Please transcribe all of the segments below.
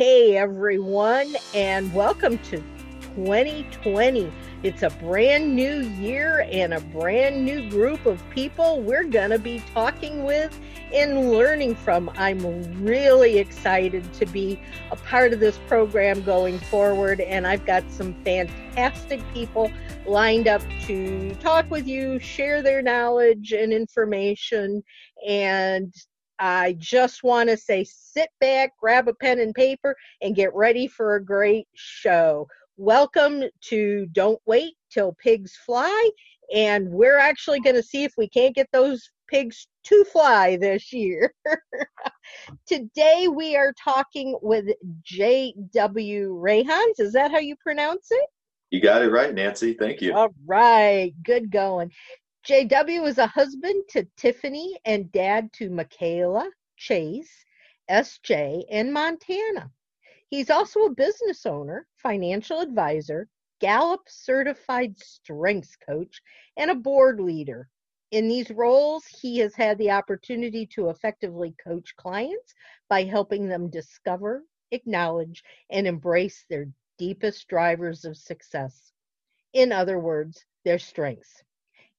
Hey everyone, and welcome to 2020. It's a brand new year and a brand new group of people we're going to be talking with and learning from. I'm really excited to be a part of this program going forward, and I've got some fantastic people lined up to talk with you, share their knowledge and information, and I just want to say sit back, grab a pen and paper, and get ready for a great show. Welcome to Don't Wait Till Pigs Fly, and we're actually going to see if we can't get those pigs to fly this year. Today we are talking with J.W. Rehan. Is that how you pronounce it? You got it right, Nancy. Thank you. All right. Good going. J.W. is a husband to Tiffany and dad to Michaela, Chase, SJ, and Montana. He's also a business owner, financial advisor, Gallup certified strengths coach, and a board leader. In these roles, he has had the opportunity to effectively coach clients by helping them discover, acknowledge, and embrace their deepest drivers of success. In other words, their strengths.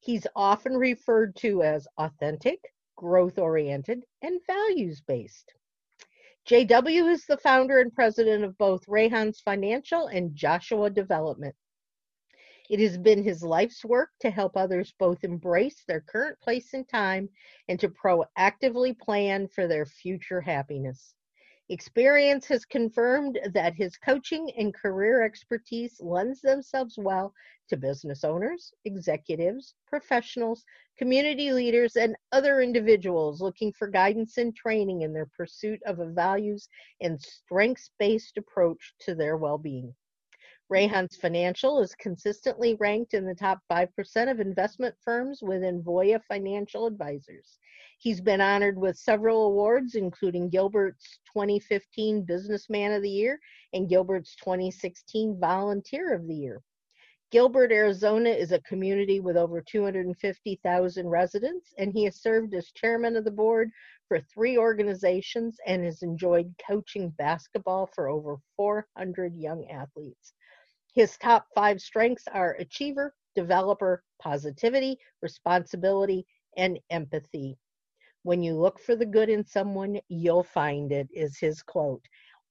He's often referred to as authentic, growth-oriented, and values-based. J.W. is the founder and president of both Rehan Financial and Joshua Development. It has been his life's work to help others both embrace their current place in time and to proactively plan for their future happiness. Experience has confirmed that his coaching and career expertise lends themselves well to business owners, executives, professionals, community leaders, and other individuals looking for guidance and training in their pursuit of a values and strengths-based approach to their well-being. Rehan Financial is consistently ranked in the top 5% of investment firms within Voya Financial Advisors. He's been honored with several awards, including Gilbert's 2015 Businessman of the Year and Gilbert's 2016 Volunteer of the Year. Gilbert, Arizona is a community with over 250,000 residents, and he has served as chairman of the board for 3 organizations and has enjoyed coaching basketball for over 400 young athletes. His top 5 strengths are achiever, developer, positivity, responsibility, and empathy. When you look for the good in someone, you'll find it, is his quote.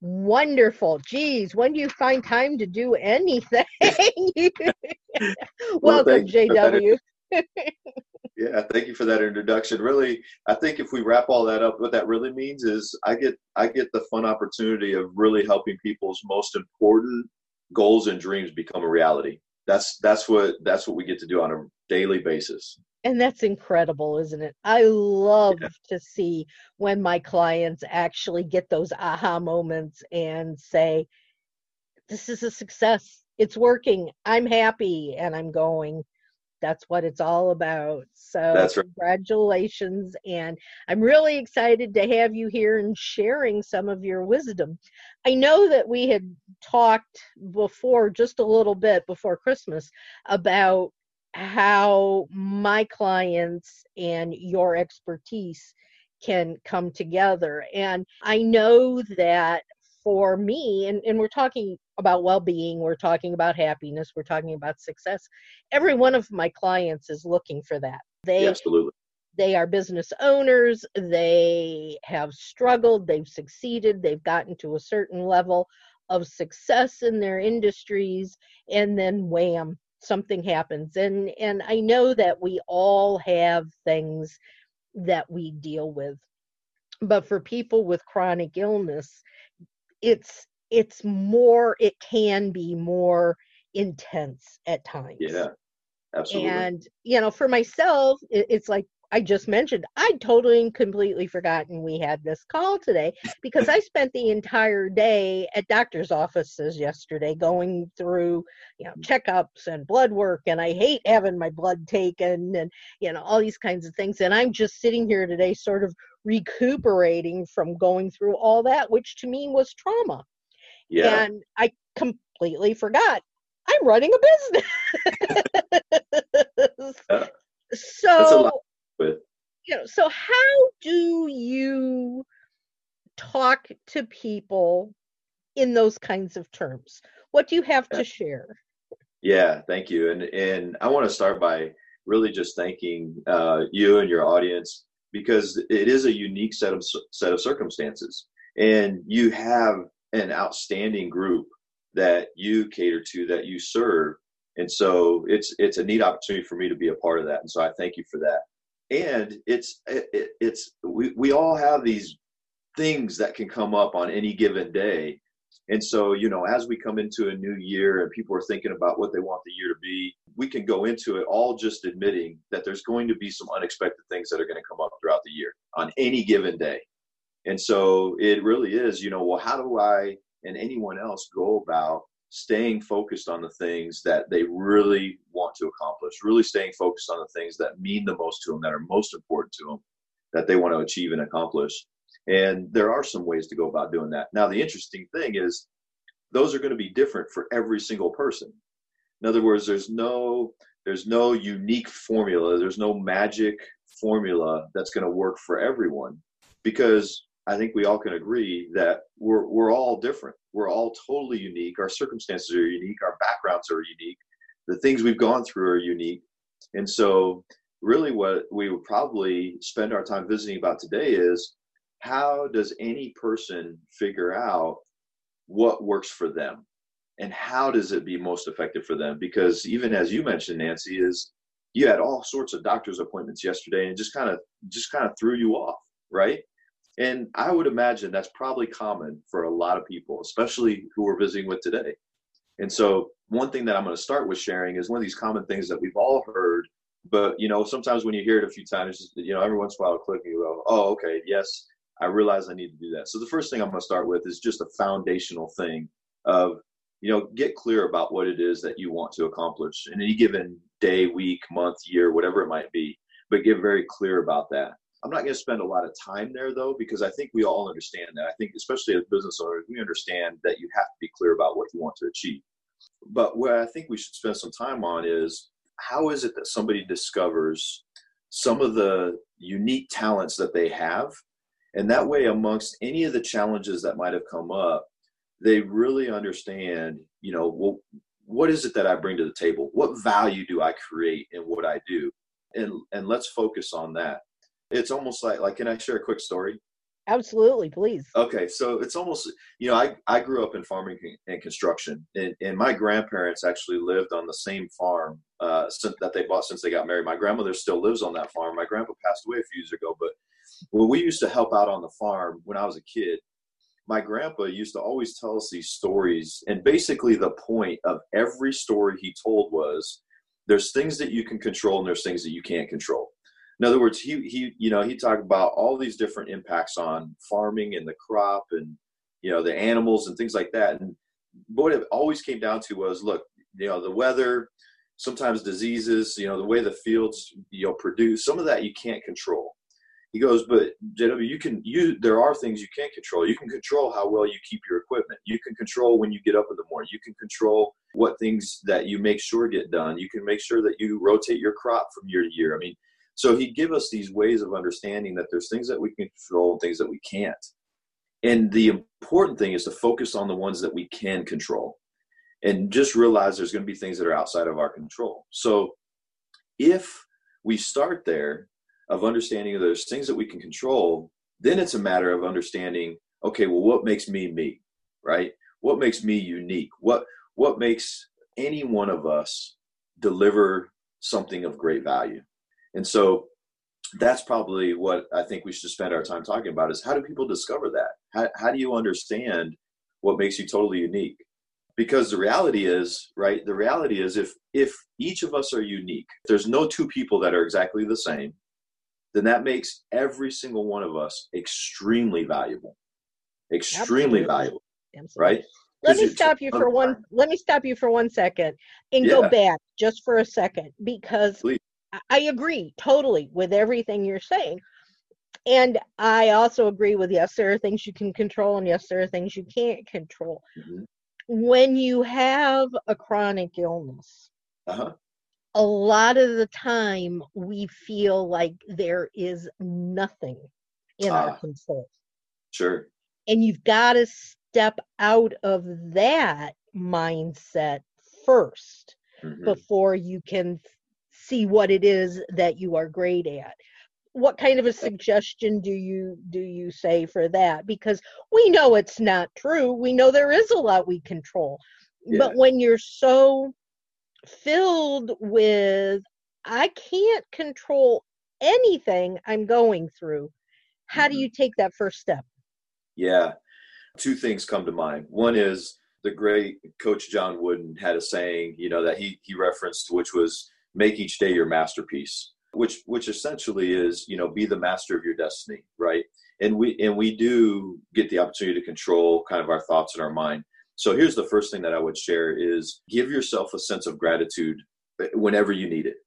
Wonderful. Geez, when do you find time to do anything? Welcome, J.W. Yeah, thank you for that introduction. Really, I think if we wrap all that up, what that really means is I get the fun opportunity of really helping people's most important goals and dreams become a reality. That's what we get to do on a daily basis. And that's incredible, isn't it? I love to see when my clients actually get those aha moments and say, this is a success. It's working. I'm happy and I'm going. That's what it's all about. So that's right. Congratulations. And I'm really excited to have you here and sharing some of your wisdom. I know that we had talked before, just a little bit before Christmas, about how my clients and your expertise can come together. And I know that for me, and we're talking about well-being, we're talking about happiness, we're talking about success. Every one of my clients is looking for that. They are business owners, they have struggled, they've succeeded, they've gotten to a certain level of success in their industries, and then wham, something happens. And I know that we all have things that we deal with, but for people with chronic illness, it's more, it can be more intense at times. Yeah, absolutely. And, you know, for myself, it's like I just mentioned, I'd totally and completely forgotten we had this call today because I spent the entire day at doctor's offices yesterday going through, you know, checkups and blood work, and I hate having my blood taken and, you know, all these kinds of things. And I'm just sitting here today sort of recuperating from going through all that, which to me was trauma. Yeah. And I completely forgot I'm running a business. So how do you talk to people in those kinds of terms. What do you have to share? Yeah, thank you. And I want to start by really just thanking you and your audience, because it is a unique set of circumstances. And you have an outstanding group that you cater to, that you serve. And so it's a neat opportunity for me to be a part of that. And so I thank you for that. And we all have these things that can come up on any given day. And so, you know, as we come into a new year and people are thinking about what they want the year to be, we can go into it all just admitting that there's going to be some unexpected things that are going to come up throughout the year on any given day. And so it really is, you know, well, how do I and anyone else go about staying focused on the things that they really want to accomplish, really staying focused on the things that mean the most to them, that are most important to them, that they want to achieve and accomplish. And there are some ways to go about doing that. Now, the interesting thing is those are going to be different for every single person. In other words, there's no unique formula. There's no magic formula that's going to work for everyone, because I think we all can agree that we're all different. We're all totally unique. Our circumstances are unique. Our backgrounds are unique. The things we've gone through are unique. And so really what we would probably spend our time visiting about today is, how does any person figure out what works for them, and how does it be most effective for them? Because even as you mentioned, Nancy, is you had all sorts of doctor's appointments yesterday and just kind of threw you off, right? And I would imagine that's probably common for a lot of people, especially who we're visiting with today. And so one thing that I'm going to start with sharing is one of these common things that we've all heard, but you know, sometimes when you hear it a few times, you know, every once in a while it'll click and you go, oh, okay, yes, I realize I need to do that. So the first thing I'm going to start with is just a foundational thing of, you know, get clear about what it is that you want to accomplish in any given day, week, month, year, whatever it might be, but get very clear about that. I'm not going to spend a lot of time there though, because I think we all understand that. I think especially as business owners, we understand that you have to be clear about what you want to achieve. But what I think we should spend some time on is, how is it that somebody discovers some of the unique talents that they have? And that way, amongst any of the challenges that might have come up, they really understand, you know, well, what is it that I bring to the table? What value do I create in what I do? And let's focus on that. It's almost like, can I share a quick story? Absolutely, please. Okay, so it's almost, you know, I grew up in farming and construction, and my grandparents actually lived on the same farm that they bought since they got married. My grandmother still lives on that farm. My grandpa passed away a few years ago, but well, we used to help out on the farm when I was a kid. My grandpa used to always tell us these stories, and basically the point of every story he told was, there's things that you can control and there's things that you can't control. In other words, he talked about all these different impacts on farming and the crop and, you know, the animals and things like that. And what it always came down to was, look, you know, the weather, sometimes diseases, you know, the way the fields, you know, produce, some of that you can't control. He goes, but J.W., there are things you can't control. You can control how well you keep your equipment. You can control when you get up in the morning. You can control what things that you make sure get done. You can make sure that you rotate your crop from year to year. I mean, so he'd give us these ways of understanding that there's things that we can control and things that we can't. And the important thing is to focus on the ones that we can control and just realize there's going to be things that are outside of our control. So if we start there, of understanding those things that we can control, then it's a matter of understanding, okay, well, what makes me, right? What makes me unique? What makes any one of us deliver something of great value? And so that's probably what I think we should spend our time talking about, is how do people discover that? How do you understand what makes you totally unique? Because the reality is, right, if each of us are unique, there's no two people that are exactly the same, then that makes every single one of us extremely valuable. Extremely Absolutely. Valuable. Absolutely. Right? Let me stop you for one second and go back just for a second, because Please. I agree totally with everything you're saying. And I also agree with, yes, there are things you can control, and yes, there are things you can't control. Mm-hmm. When you have a chronic illness, uh-huh. a lot of the time we feel like there is nothing in our control. Sure. And you've got to step out of that mindset first before you can see what it is that you are great at. What kind of a suggestion do you say for that? Because we know it's not true. We know there is a lot we control. Yeah. But when you're so filled with, I can't control anything I'm going through, how do you take that first step? Yeah. Two things come to mind. One is the great coach John Wooden had a saying, you know, that he referenced, which was make each day your masterpiece, which essentially is, you know, be the master of your destiny, right? And we do get the opportunity to control kind of our thoughts in our mind. So here's the first thing that I would share is give yourself a sense of gratitude whenever you need it.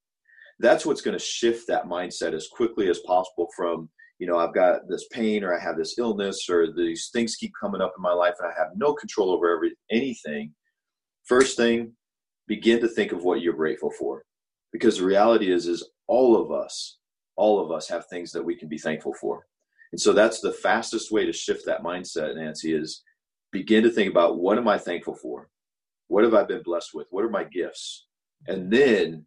That's what's going to shift that mindset as quickly as possible from, you know, I've got this pain or I have this illness or these things keep coming up in my life and I have no control over anything. First thing, begin to think of what you're grateful for. Because the reality is all of us have things that we can be thankful for. And so that's the fastest way to shift that mindset, Nancy, is begin to think about, what am I thankful for? What have I been blessed with? What are my gifts? And then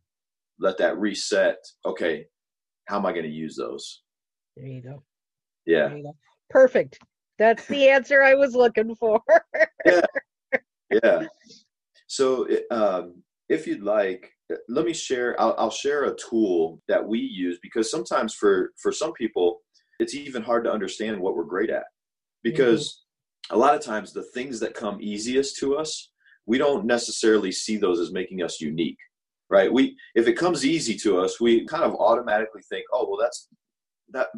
let that reset. Okay, how am I going to use those? There you go. Yeah. You go. Perfect. That's the answer I was looking for. Yeah. Yeah. So if you'd like, let me share, I'll share a tool that we use, because sometimes for some people, it's even hard to understand what we're great at, because a lot of times the things that come easiest to us, we don't necessarily see those as making us unique, right? If it comes easy to us, we kind of automatically think, oh, well, that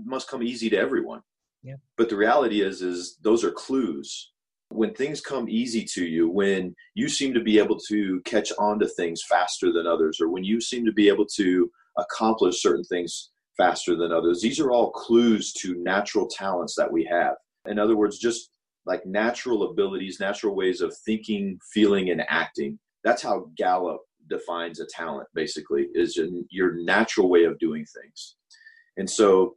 must come easy to everyone. Yeah. But the reality is those are clues. When things come easy to you, when you seem to be able to catch on to things faster than others, or when you seem to be able to accomplish certain things faster than others, these are all clues to natural talents that we have. In other words, just like natural abilities, natural ways of thinking, feeling, and acting. That's how Gallup defines a talent, basically, is your natural way of doing things. And so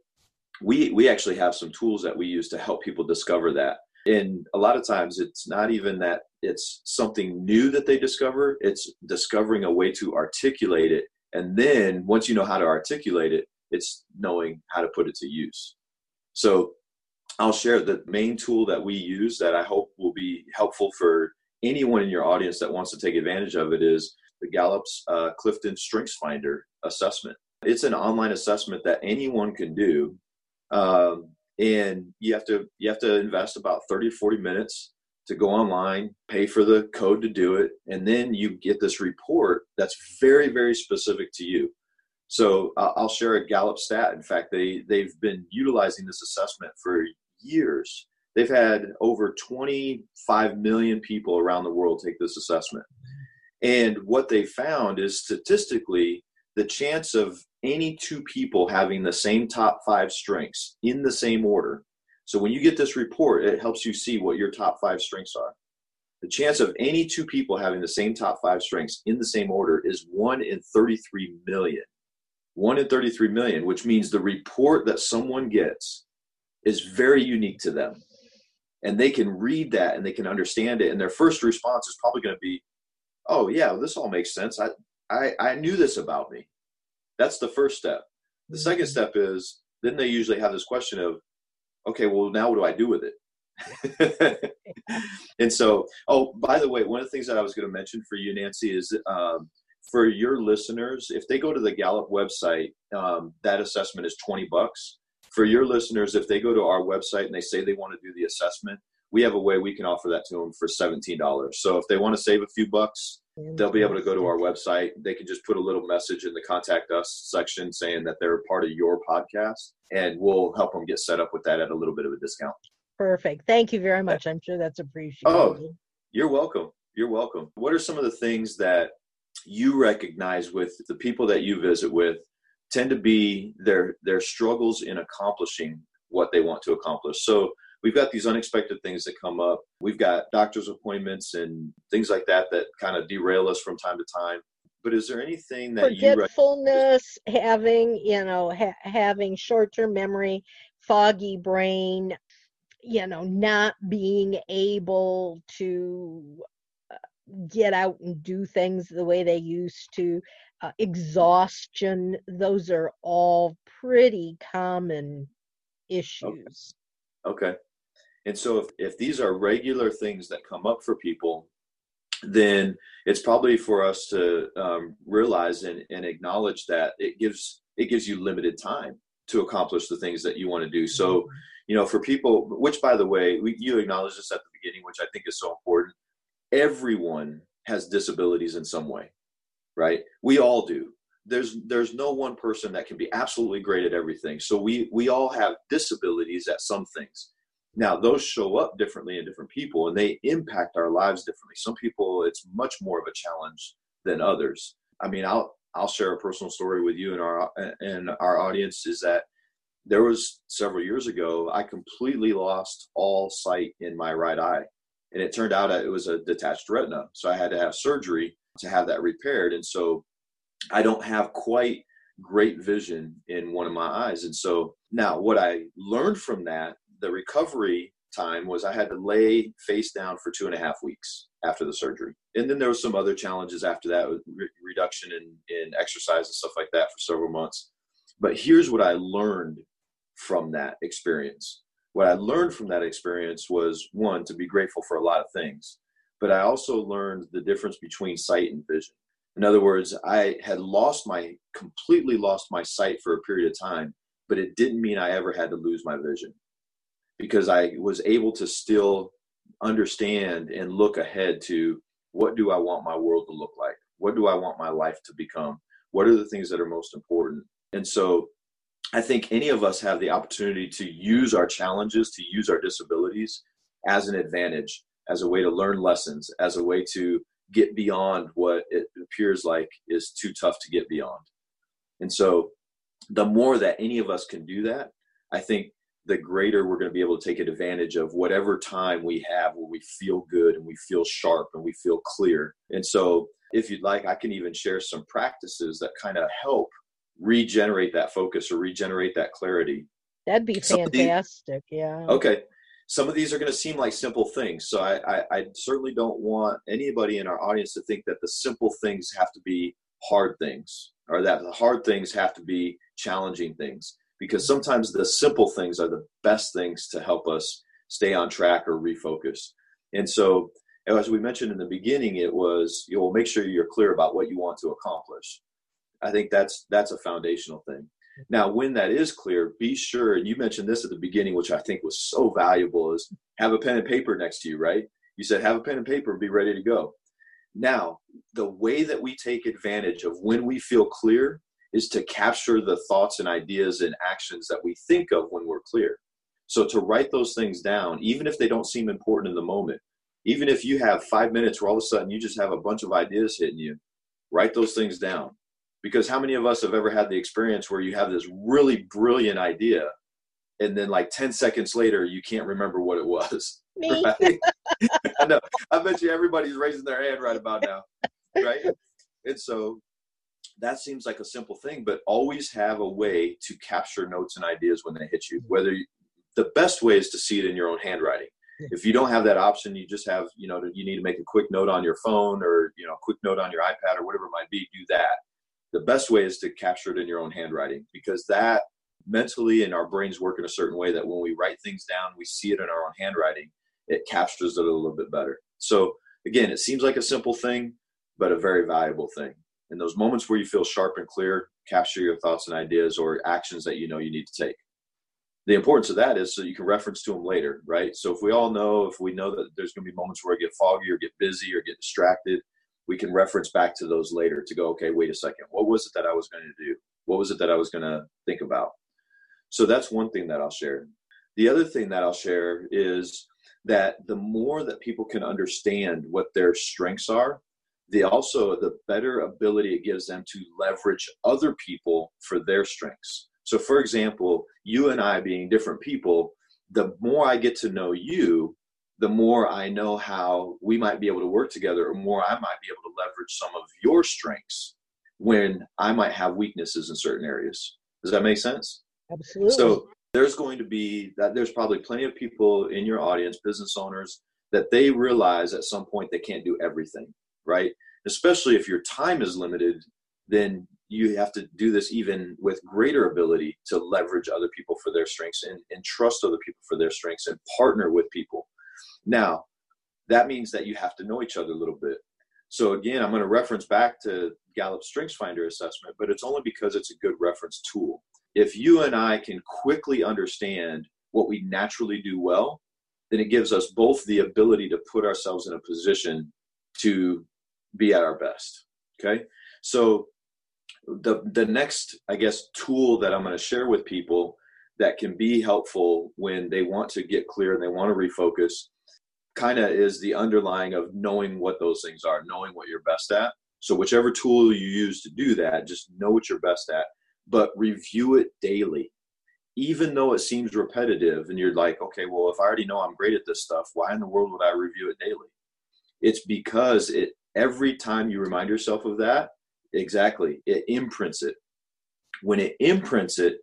we actually have some tools that we use to help people discover that. And a lot of times it's not even that it's something new that they discover. It's discovering a way to articulate it. And then once you know how to articulate it, it's knowing how to put it to use. So I'll share the main tool that we use that I hope will be helpful for anyone in your audience that wants to take advantage of it is the Gallup's Clifton Strengths Finder assessment. It's an online assessment that anyone can do. And you have to invest about 30 to 40 minutes to go online, pay for the code to do it. And then you get this report that's very, very specific to you. So I'll share a Gallup stat. In fact, they've been utilizing this assessment for years. They've had over 25 million people around the world take this assessment. And what they found is statistically, the chance of any two people having the same top five strengths in the same order. So when you get this report, it helps you see what your top five strengths are. The chance of any two people having the same top five strengths in the same order is 1 in 33 million. 1 in 33 million, which means the report that someone gets is very unique to them. And they can read that and they can understand it. And their first response is probably going to be, oh, yeah, this all makes sense. I knew this about me. That's the first step. The second step is then they usually have this question of, okay, well, now what do I do with it? And so, oh, by the way, one of the things that I was going to mention for you, Nancy, is for your listeners, if they go to the Gallup website, that assessment is $20. For your listeners, if they go to our website and they say they want to do the assessment, we have a way we can offer that to them for $17. So if they want to save a few bucks, they'll be able to go to our website. They can just put a little message in the contact us section saying that they're a part of your podcast, and we'll help them get set up with that at a little bit of a discount. Perfect. Thank you very much. I'm sure that's appreciated. Oh, you're welcome. You're welcome. What are some of the things that you recognize with the people that you visit with tend to be their struggles in accomplishing what they want to accomplish? So we've got these unexpected things that come up. We've got doctor's appointments and things like that kind of derail us from time to time. But is there anything that forgetfulness, having short-term memory, foggy brain, you know, not being able to get out and do things the way they used to, exhaustion, those are all pretty common issues. Okay. And so if these are regular things that come up for people, then it's probably for us to realize and acknowledge that it gives you limited time to accomplish the things that you want to do. So, you know, for people, which by the way, you acknowledged this at the beginning, which I think is so important. Everyone has disabilities in some way, right? We all do. There's no one person that can be absolutely great at everything. So we all have disabilities at some things. Now, those show up differently in different people, and they impact our lives differently. Some people, it's much more of a challenge than others. I mean, I'll share a personal story with you and our audience is that there was several years ago, I completely lost all sight in my right eye. And it turned out it was a detached retina. So I had to have surgery to have that repaired. And so I don't have quite great vision in one of my eyes. And so now what I learned from that, the recovery time was I had to lay face down for 2.5 weeks after the surgery. And then there were some other challenges after that with reduction in exercise and stuff like that for several months. But here's what I learned from that experience. What I learned from that experience was, one, to be grateful for a lot of things. But I also learned the difference between sight and vision. In other words, I had completely lost my sight for a period of time, but it didn't mean I ever had to lose my vision, because I was able to still understand and look ahead to, what do I want my world to look like? What do I want my life to become? What are the things that are most important? And so I think any of us have the opportunity to use our challenges, to use our disabilities as an advantage, as a way to learn lessons, as a way to get beyond what it appears like is too tough to get beyond. And so the more that any of us can do that, I think the greater we're going to be able to take advantage of whatever time we have where we feel good and we feel sharp and we feel clear. And so if you'd like, I can even share some practices that kind of help regenerate that focus or regenerate that clarity. That'd be fantastic. Yeah. Okay. Some of these are going to seem like simple things. So I certainly don't want anybody in our audience to think that the simple things have to be hard things or that the hard things have to be challenging things, because sometimes the simple things are the best things to help us stay on track or refocus. And so as we mentioned in the beginning, it was, you will make sure you're clear about what you want to accomplish. I think that's a foundational thing. Now, when that is clear, be sure, and you mentioned this at the beginning, which I think was so valuable, is have a pen and paper next to you, right? You said have a pen and paper and be ready to go. Now, the way that we take advantage of when we feel clear is to capture the thoughts and ideas and actions that we think of when we're clear. So to write those things down, even if they don't seem important in the moment, even if you have 5 minutes where all of a sudden you just have a bunch of ideas hitting you, write those things down. Because how many of us have ever had the experience where you have this really brilliant idea and then like 10 seconds later, you can't remember what it was? Me. Right? I know. I bet you everybody's raising their hand right about now, right? And so that seems like a simple thing, but always have a way to capture notes and ideas when they hit you. The best way is to see it in your own handwriting. If you don't have that option, you just have, you know, you need to make a quick note on your phone or, you know, a quick note on your iPad or whatever it might be, do that. The best way is to capture it in your own handwriting, because that mentally and our brains work in a certain way that when we write things down, we see it in our own handwriting, it captures it a little bit better. So again, it seems like a simple thing, but a very valuable thing. In those moments where you feel sharp and clear, capture your thoughts and ideas or actions that you know you need to take. The importance of that is so you can reference to them later, right? So if we know that there's going to be moments where I get foggy or get busy or get distracted, we can reference back to those later to go, okay, wait a second. What was it that I was going to do? What was it that I was going to think about? So that's one thing that I'll share. The other thing that I'll share is that the more that people can understand what their strengths are, the better ability it gives them to leverage other people for their strengths. So for example, you and I being different people, the more I get to know you, the more I know how we might be able to work together, or more I might be able to leverage some of your strengths when I might have weaknesses in certain areas. Does that make sense? Absolutely. So there's going to be that there's probably plenty of people in your audience, business owners, that they realize at some point they can't do everything, right? Especially if your time is limited, then you have to do this even with greater ability to leverage other people for their strengths and trust other people for their strengths and partner with people. Now, that means that you have to know each other a little bit. So again, I'm going to reference back to Gallup Strengths Finder assessment, but it's only because it's a good reference tool. If you and I can quickly understand what we naturally do well, then it gives us both the ability to put ourselves in a position to be at our best. Okay. So the next, I guess, tool that I'm going to share with people that can be helpful when they want to get clear and they want to refocus kind of is the underlying of knowing what those things are, knowing what you're best at. So whichever tool you use to do that, just know what you're best at, but review it daily. Even though it seems repetitive and you're like, okay, well, if I already know I'm great at this stuff, why in the world would I review it daily? It's because every time you remind yourself of that, exactly, it imprints it. When it imprints it,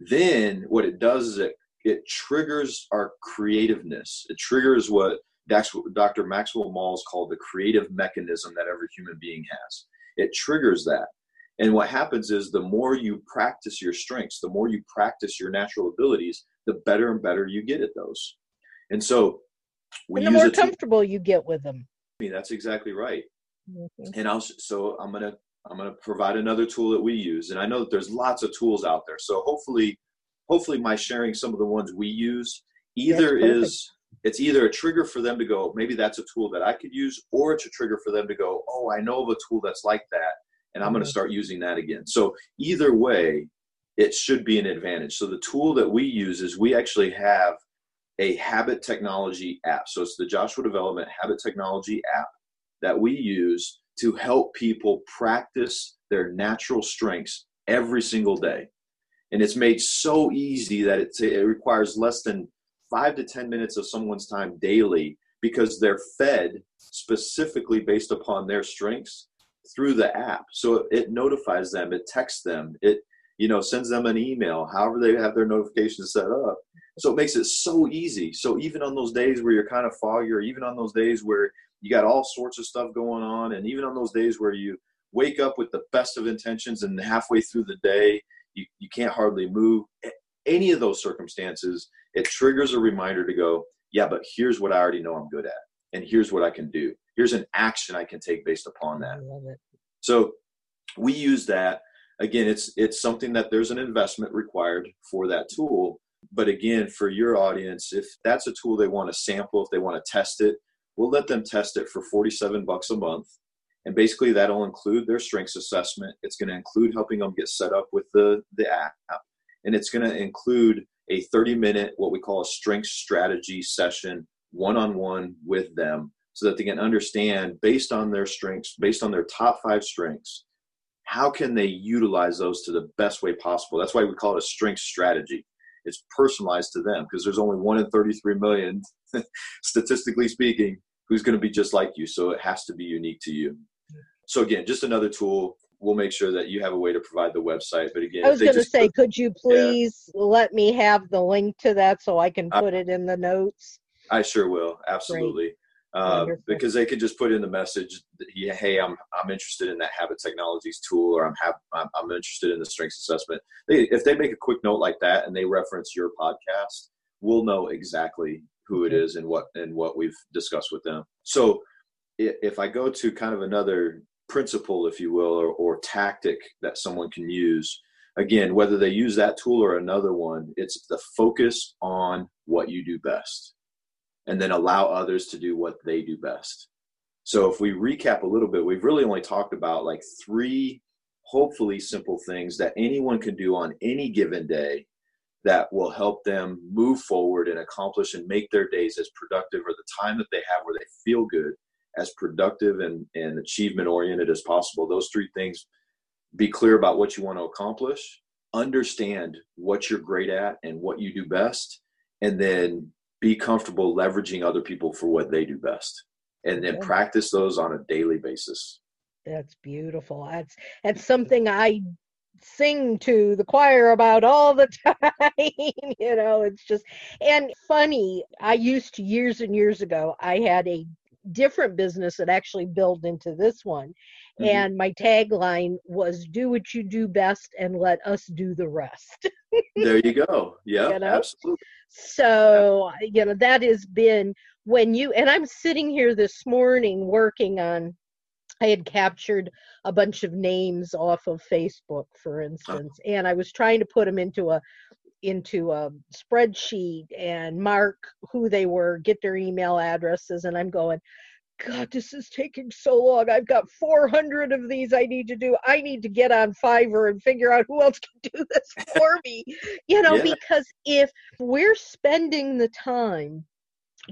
then what it does is it triggers our creativeness. It triggers what Dr. Maxwell Maltz called the creative mechanism that every human being has. It triggers that. And what happens is the more you practice your strengths, the more you practice your natural abilities, the better and better you get at those. And so we use the more comfortable you get with them. I mean, that's exactly right. Mm-hmm. And I'm going to provide another tool that we use. And I know that there's lots of tools out there. So hopefully my sharing some of the ones we use it's either a trigger for them to go, maybe that's a tool that I could use, or it's a trigger for them to go, oh, I know of a tool that's like that, and I'm going to start using that again. So either way, it should be an advantage. So the tool that we use is we actually have a habit technology app. So it's the Joshua Development Habit Technology app that we use to help people practice their natural strengths every single day. And it's made so easy that it requires less than 5 to 10 minutes of someone's time daily, because they're fed specifically based upon their strengths through the app. So it notifies them, it texts them, it, you know, sends them an email, however they have their notifications set up. So it makes it so easy. So even on those days where you're kind of foggy, or even on those days where you got all sorts of stuff going on, and even on those days where you wake up with the best of intentions and halfway through the day, you can't hardly move, any of those circumstances, it triggers a reminder to go, yeah, but here's what I already know I'm good at, and here's what I can do. Here's an action I can take based upon that. I love it. So we use that. Again, it's something that there's an investment required for that tool. But again, for your audience, if that's a tool they want to sample, if they want to test it, we'll let them test it for $47 a month. And basically that'll include their strengths assessment. It's going to include helping them get set up with the app. And it's going to include a 30-minute, what we call a strengths strategy session, one-on-one with them, so that they can understand, based on their strengths, based on their top 5 strengths, how can they utilize those to the best way possible. That's why we call it a strengths strategy. It's personalized to them, because there's only 1 in 33 million, statistically speaking, who's going to be just like you. So it has to be unique to you. So again, just another tool. We'll make sure that you have a way to provide the website. But again, I was going to say, could you please let me have the link to that so I can put it in the notes? I sure will. Absolutely. Because they could just put in the message, hey, I'm interested in that habit technologies tool, or I'm interested in the strengths assessment. If they make a quick note like that and they reference your podcast, we'll know exactly who it is and what we've discussed with them. So if I go to kind of another principle, if you will, or tactic that someone can use, again, whether they use that tool or another one, it's the focus on what you do best, and then allow others to do what they do best. So if we recap a little bit, we've really only talked about like 3, hopefully simple things that anyone can do on any given day that will help them move forward and accomplish and make their days as productive, or the time that they have where they feel good, as productive and achievement-oriented as possible. Those 3 things: be clear about what you want to accomplish, understand what you're great at and what you do best, and then be comfortable leveraging other people for what they do best, and then practice those on a daily basis. That's beautiful. That's something I sing to the choir about all the time. You know, it's just, and funny, I used to, years and years ago, I had a different business that actually built into this one. Mm-hmm. And my tagline was, do what you do best and let us do the rest. There you go. Yeah, you know? Absolutely. So, you know, that has been when you, and I'm sitting here this morning working on, I had captured a bunch of names off of Facebook, for instance, and I was trying to put them into a spreadsheet and mark who they were, get their email addresses. And I'm going, God, this is taking so long. I've got 400 of these I need to do. I need to get on Fiverr and figure out who else can do this for me. You know, yeah. Because if we're spending the time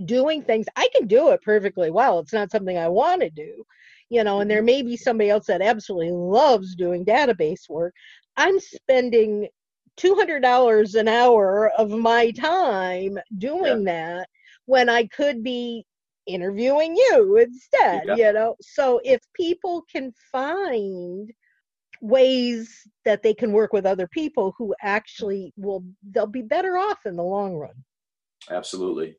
doing things, I can do it perfectly well. It's not something I want to do. You know, and there may be somebody else that absolutely loves doing database work. I'm spending $200 an hour of my time doing that when I could be interviewing you instead, you know. So if people can find ways that they can work with other people who actually they'll be better off in the long run. Absolutely.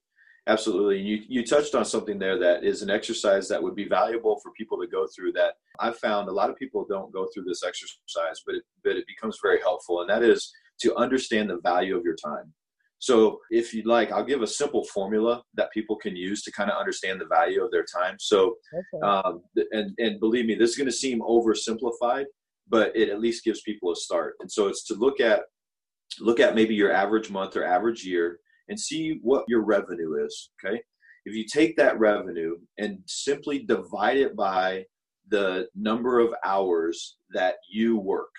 Absolutely. And you touched on something there that is an exercise that would be valuable for people to go through, that I've found a lot of people don't go through this exercise, but it becomes very helpful. And that is to understand the value of your time. So if you'd like, I'll give a simple formula that people can use to kind of understand the value of their time. So, and believe me, this is going to seem oversimplified, but it at least gives people a start. And so it's to look at maybe your average month or average year, and see what your revenue is, okay? If you take that revenue and simply divide it by the number of hours that you work,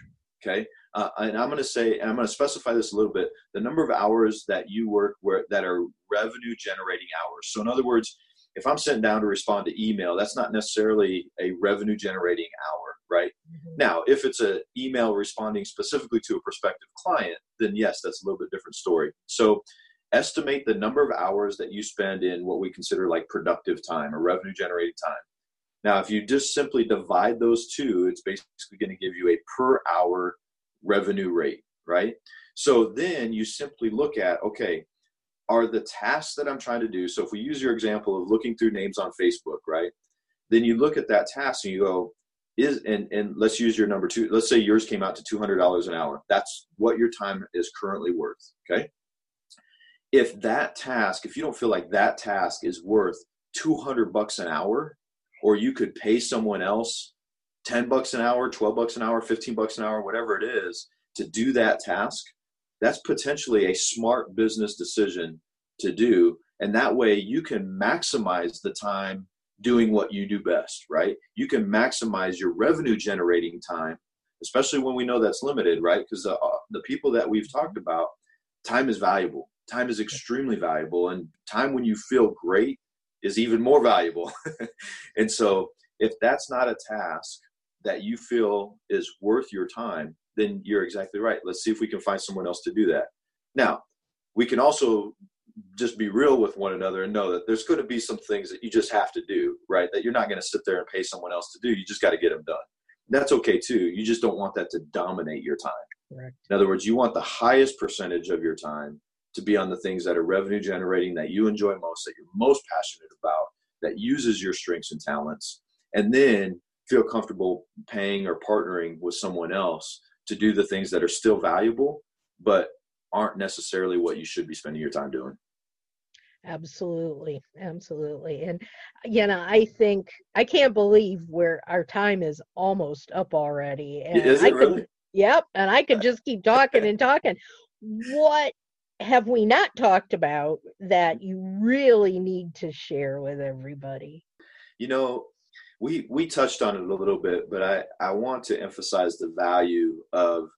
okay? And I'm going to say, and I'm going to specify this a little bit, the number of hours that you work that are revenue-generating hours. So in other words, if I'm sitting down to respond to email, that's not necessarily a revenue-generating hour, right? Mm-hmm. Now, if it's an email responding specifically to a prospective client, then yes, that's a little bit different story. So estimate the number of hours that you spend in what we consider like productive time or revenue generating time. Now, if you just simply divide those two, it's basically going to give you a per hour revenue rate, right? So then you simply look at, okay, are the tasks that I'm trying to do, so if we use your example of looking through names on Facebook, right? Then you look at that task and you go, and let's use your number two. Let's say yours came out to $200 an hour. That's what your time is currently worth, okay? If that task, if you don't feel like that task is worth $200 an hour, or you could pay someone else $10 an hour, $12 an hour, $15 an hour, whatever it is, to do that task, that's potentially a smart business decision to do. And that way you can maximize the time doing what you do best, right? You can maximize your revenue generating time, especially when we know that's limited, right? Because the people that we've talked about, time is valuable. Time is extremely valuable, and time when you feel great is even more valuable. And so if that's not a task that you feel is worth your time, then you're exactly right. Let's see if we can find someone else to do that. Now, we can also just be real with one another and know that there's going to be some things that you just have to do, right? That you're not going to sit there and pay someone else to do. You just got to get them done. That's okay too. You just don't want that to dominate your time. Correct. In other words, you want the highest percentage of your time to be on the things that are revenue generating, that you enjoy most, that you're most passionate about, that uses your strengths and talents, and then feel comfortable paying or partnering with someone else to do the things that are still valuable, but aren't necessarily what you should be spending your time doing. Absolutely. Absolutely. And, you know, I think, I can't believe where our time is almost up already. And is it really? Yep. And I could just keep talking and talking. What have we not talked about that you really need to share with everybody? You know, we touched on it a little bit, but I want to emphasize the value of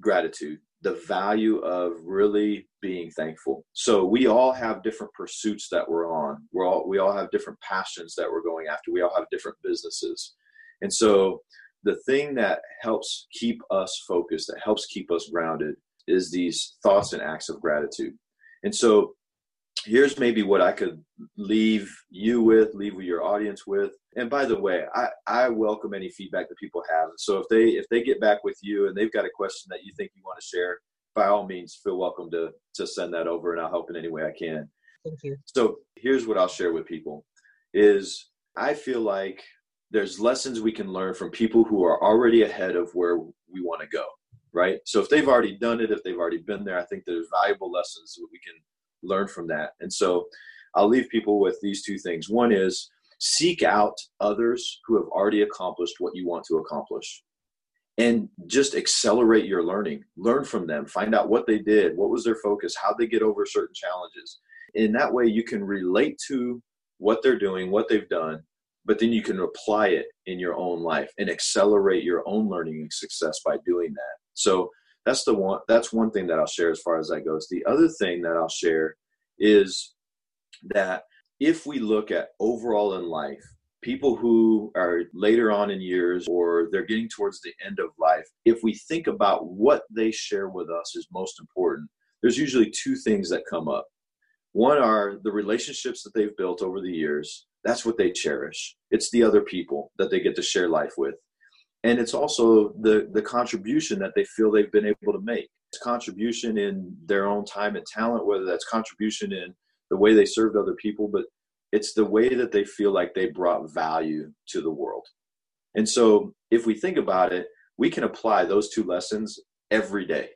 gratitude, the value of really being thankful. So we all have different pursuits that we're on. We all have different passions that we're going after. We all have different businesses. And so the thing that helps keep us focused, that helps keep us grounded, is these thoughts and acts of gratitude. And so here's maybe what I could leave you with, leave your audience with. And by the way, I welcome any feedback that people have. So if they get back with you and they've got a question that you think you want to share, by all means, feel welcome to send that over, and I'll help in any way I can. Thank you. So here's what I'll share with people is I feel like there's lessons we can learn from people who are already ahead of where we want to go, right? So if they've already done it, if they've already been there, I think there's valuable lessons that we can learn from that. And so I'll leave people with these two things. One is seek out others who have already accomplished what you want to accomplish and just accelerate your learning. Learn from them. Find out what they did, what was their focus, how'd they get over certain challenges. And that way you can relate to what they're doing, what they've done, but then you can apply it in your own life and accelerate your own learning and success by doing that. So that's one thing that I'll share as far as that goes. The other thing that I'll share is that if we look at overall in life, people who are later on in years or they're getting towards the end of life, if we think about what they share with us is most important, there's usually two things that come up. One are the relationships that they've built over the years. That's what they cherish. It's the other people that they get to share life with. And it's also the contribution that they feel they've been able to make. It's contribution in their own time and talent, whether that's contribution in the way they served other people, but it's the way that they feel like they brought value to the world. And so if we think about it, we can apply those two lessons every day.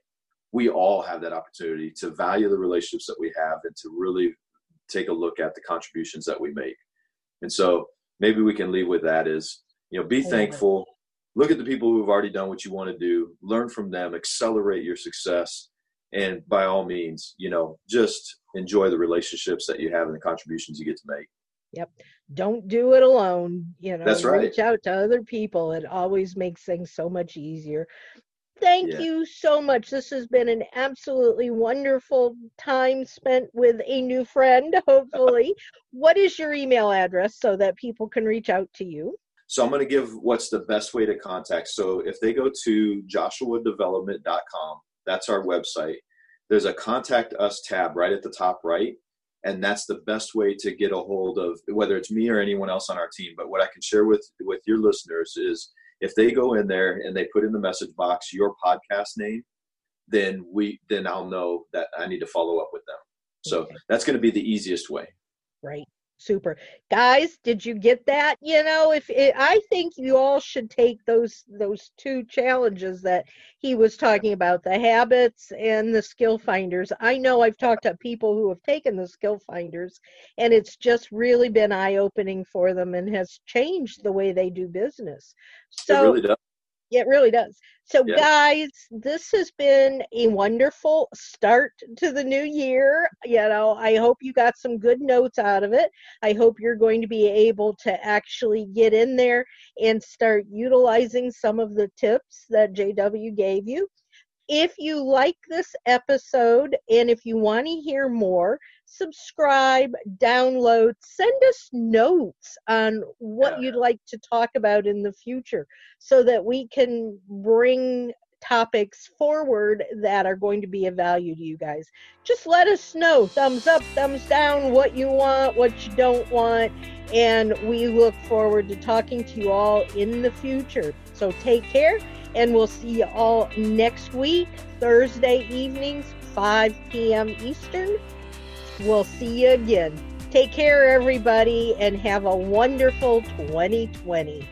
We all have that opportunity to value the relationships that we have and to really take a look at the contributions that we make. And so maybe we can leave with that is, you know, be thankful. Look at the people who have already done what you want to do, learn from them, accelerate your success. And by all means, you know, just enjoy the relationships that you have and the contributions you get to make. Yep. Don't do it alone. You know, that's right. Reach out to other people. It always makes things so much easier. Thank you so much. This has been an absolutely wonderful time spent with a new friend, hopefully. What is your email address so that people can reach out to you? So I'm going to give what's the best way to contact. So if they go to joshuadevelopment.com, that's our website. There's a contact us tab right at the top right. And that's the best way to get a hold of whether it's me or anyone else on our team. But what I can share with your listeners is if they go in there and they put in the message box your podcast name, then I'll know that I need to follow up with them. So that's going to be the easiest way. Right. Super. Guys, did you get that? You know, I think you all should take those two challenges that he was talking about, the habits and the skill finders. I know I've talked to people who have taken the skill finders, and it's just really been eye-opening for them and has changed the way they do business. So, it really does. Yeah, it really does. So guys, this has been a wonderful start to the new year. You know, I hope you got some good notes out of it. I hope you're going to be able to actually get in there and start utilizing some of the tips that JW gave you. If you like this episode and if you want to hear more, subscribe, download, send us notes on what you'd like to talk about in the future so that we can bring topics forward that are going to be of value to you guys. Just let us know, thumbs up, thumbs down, what you want, what you don't want, and we look forward to talking to you all in the future. So take care. And we'll see you all next week, Thursday evenings, 5 p.m. Eastern. We'll see you again. Take care, everybody, and have a wonderful 2020.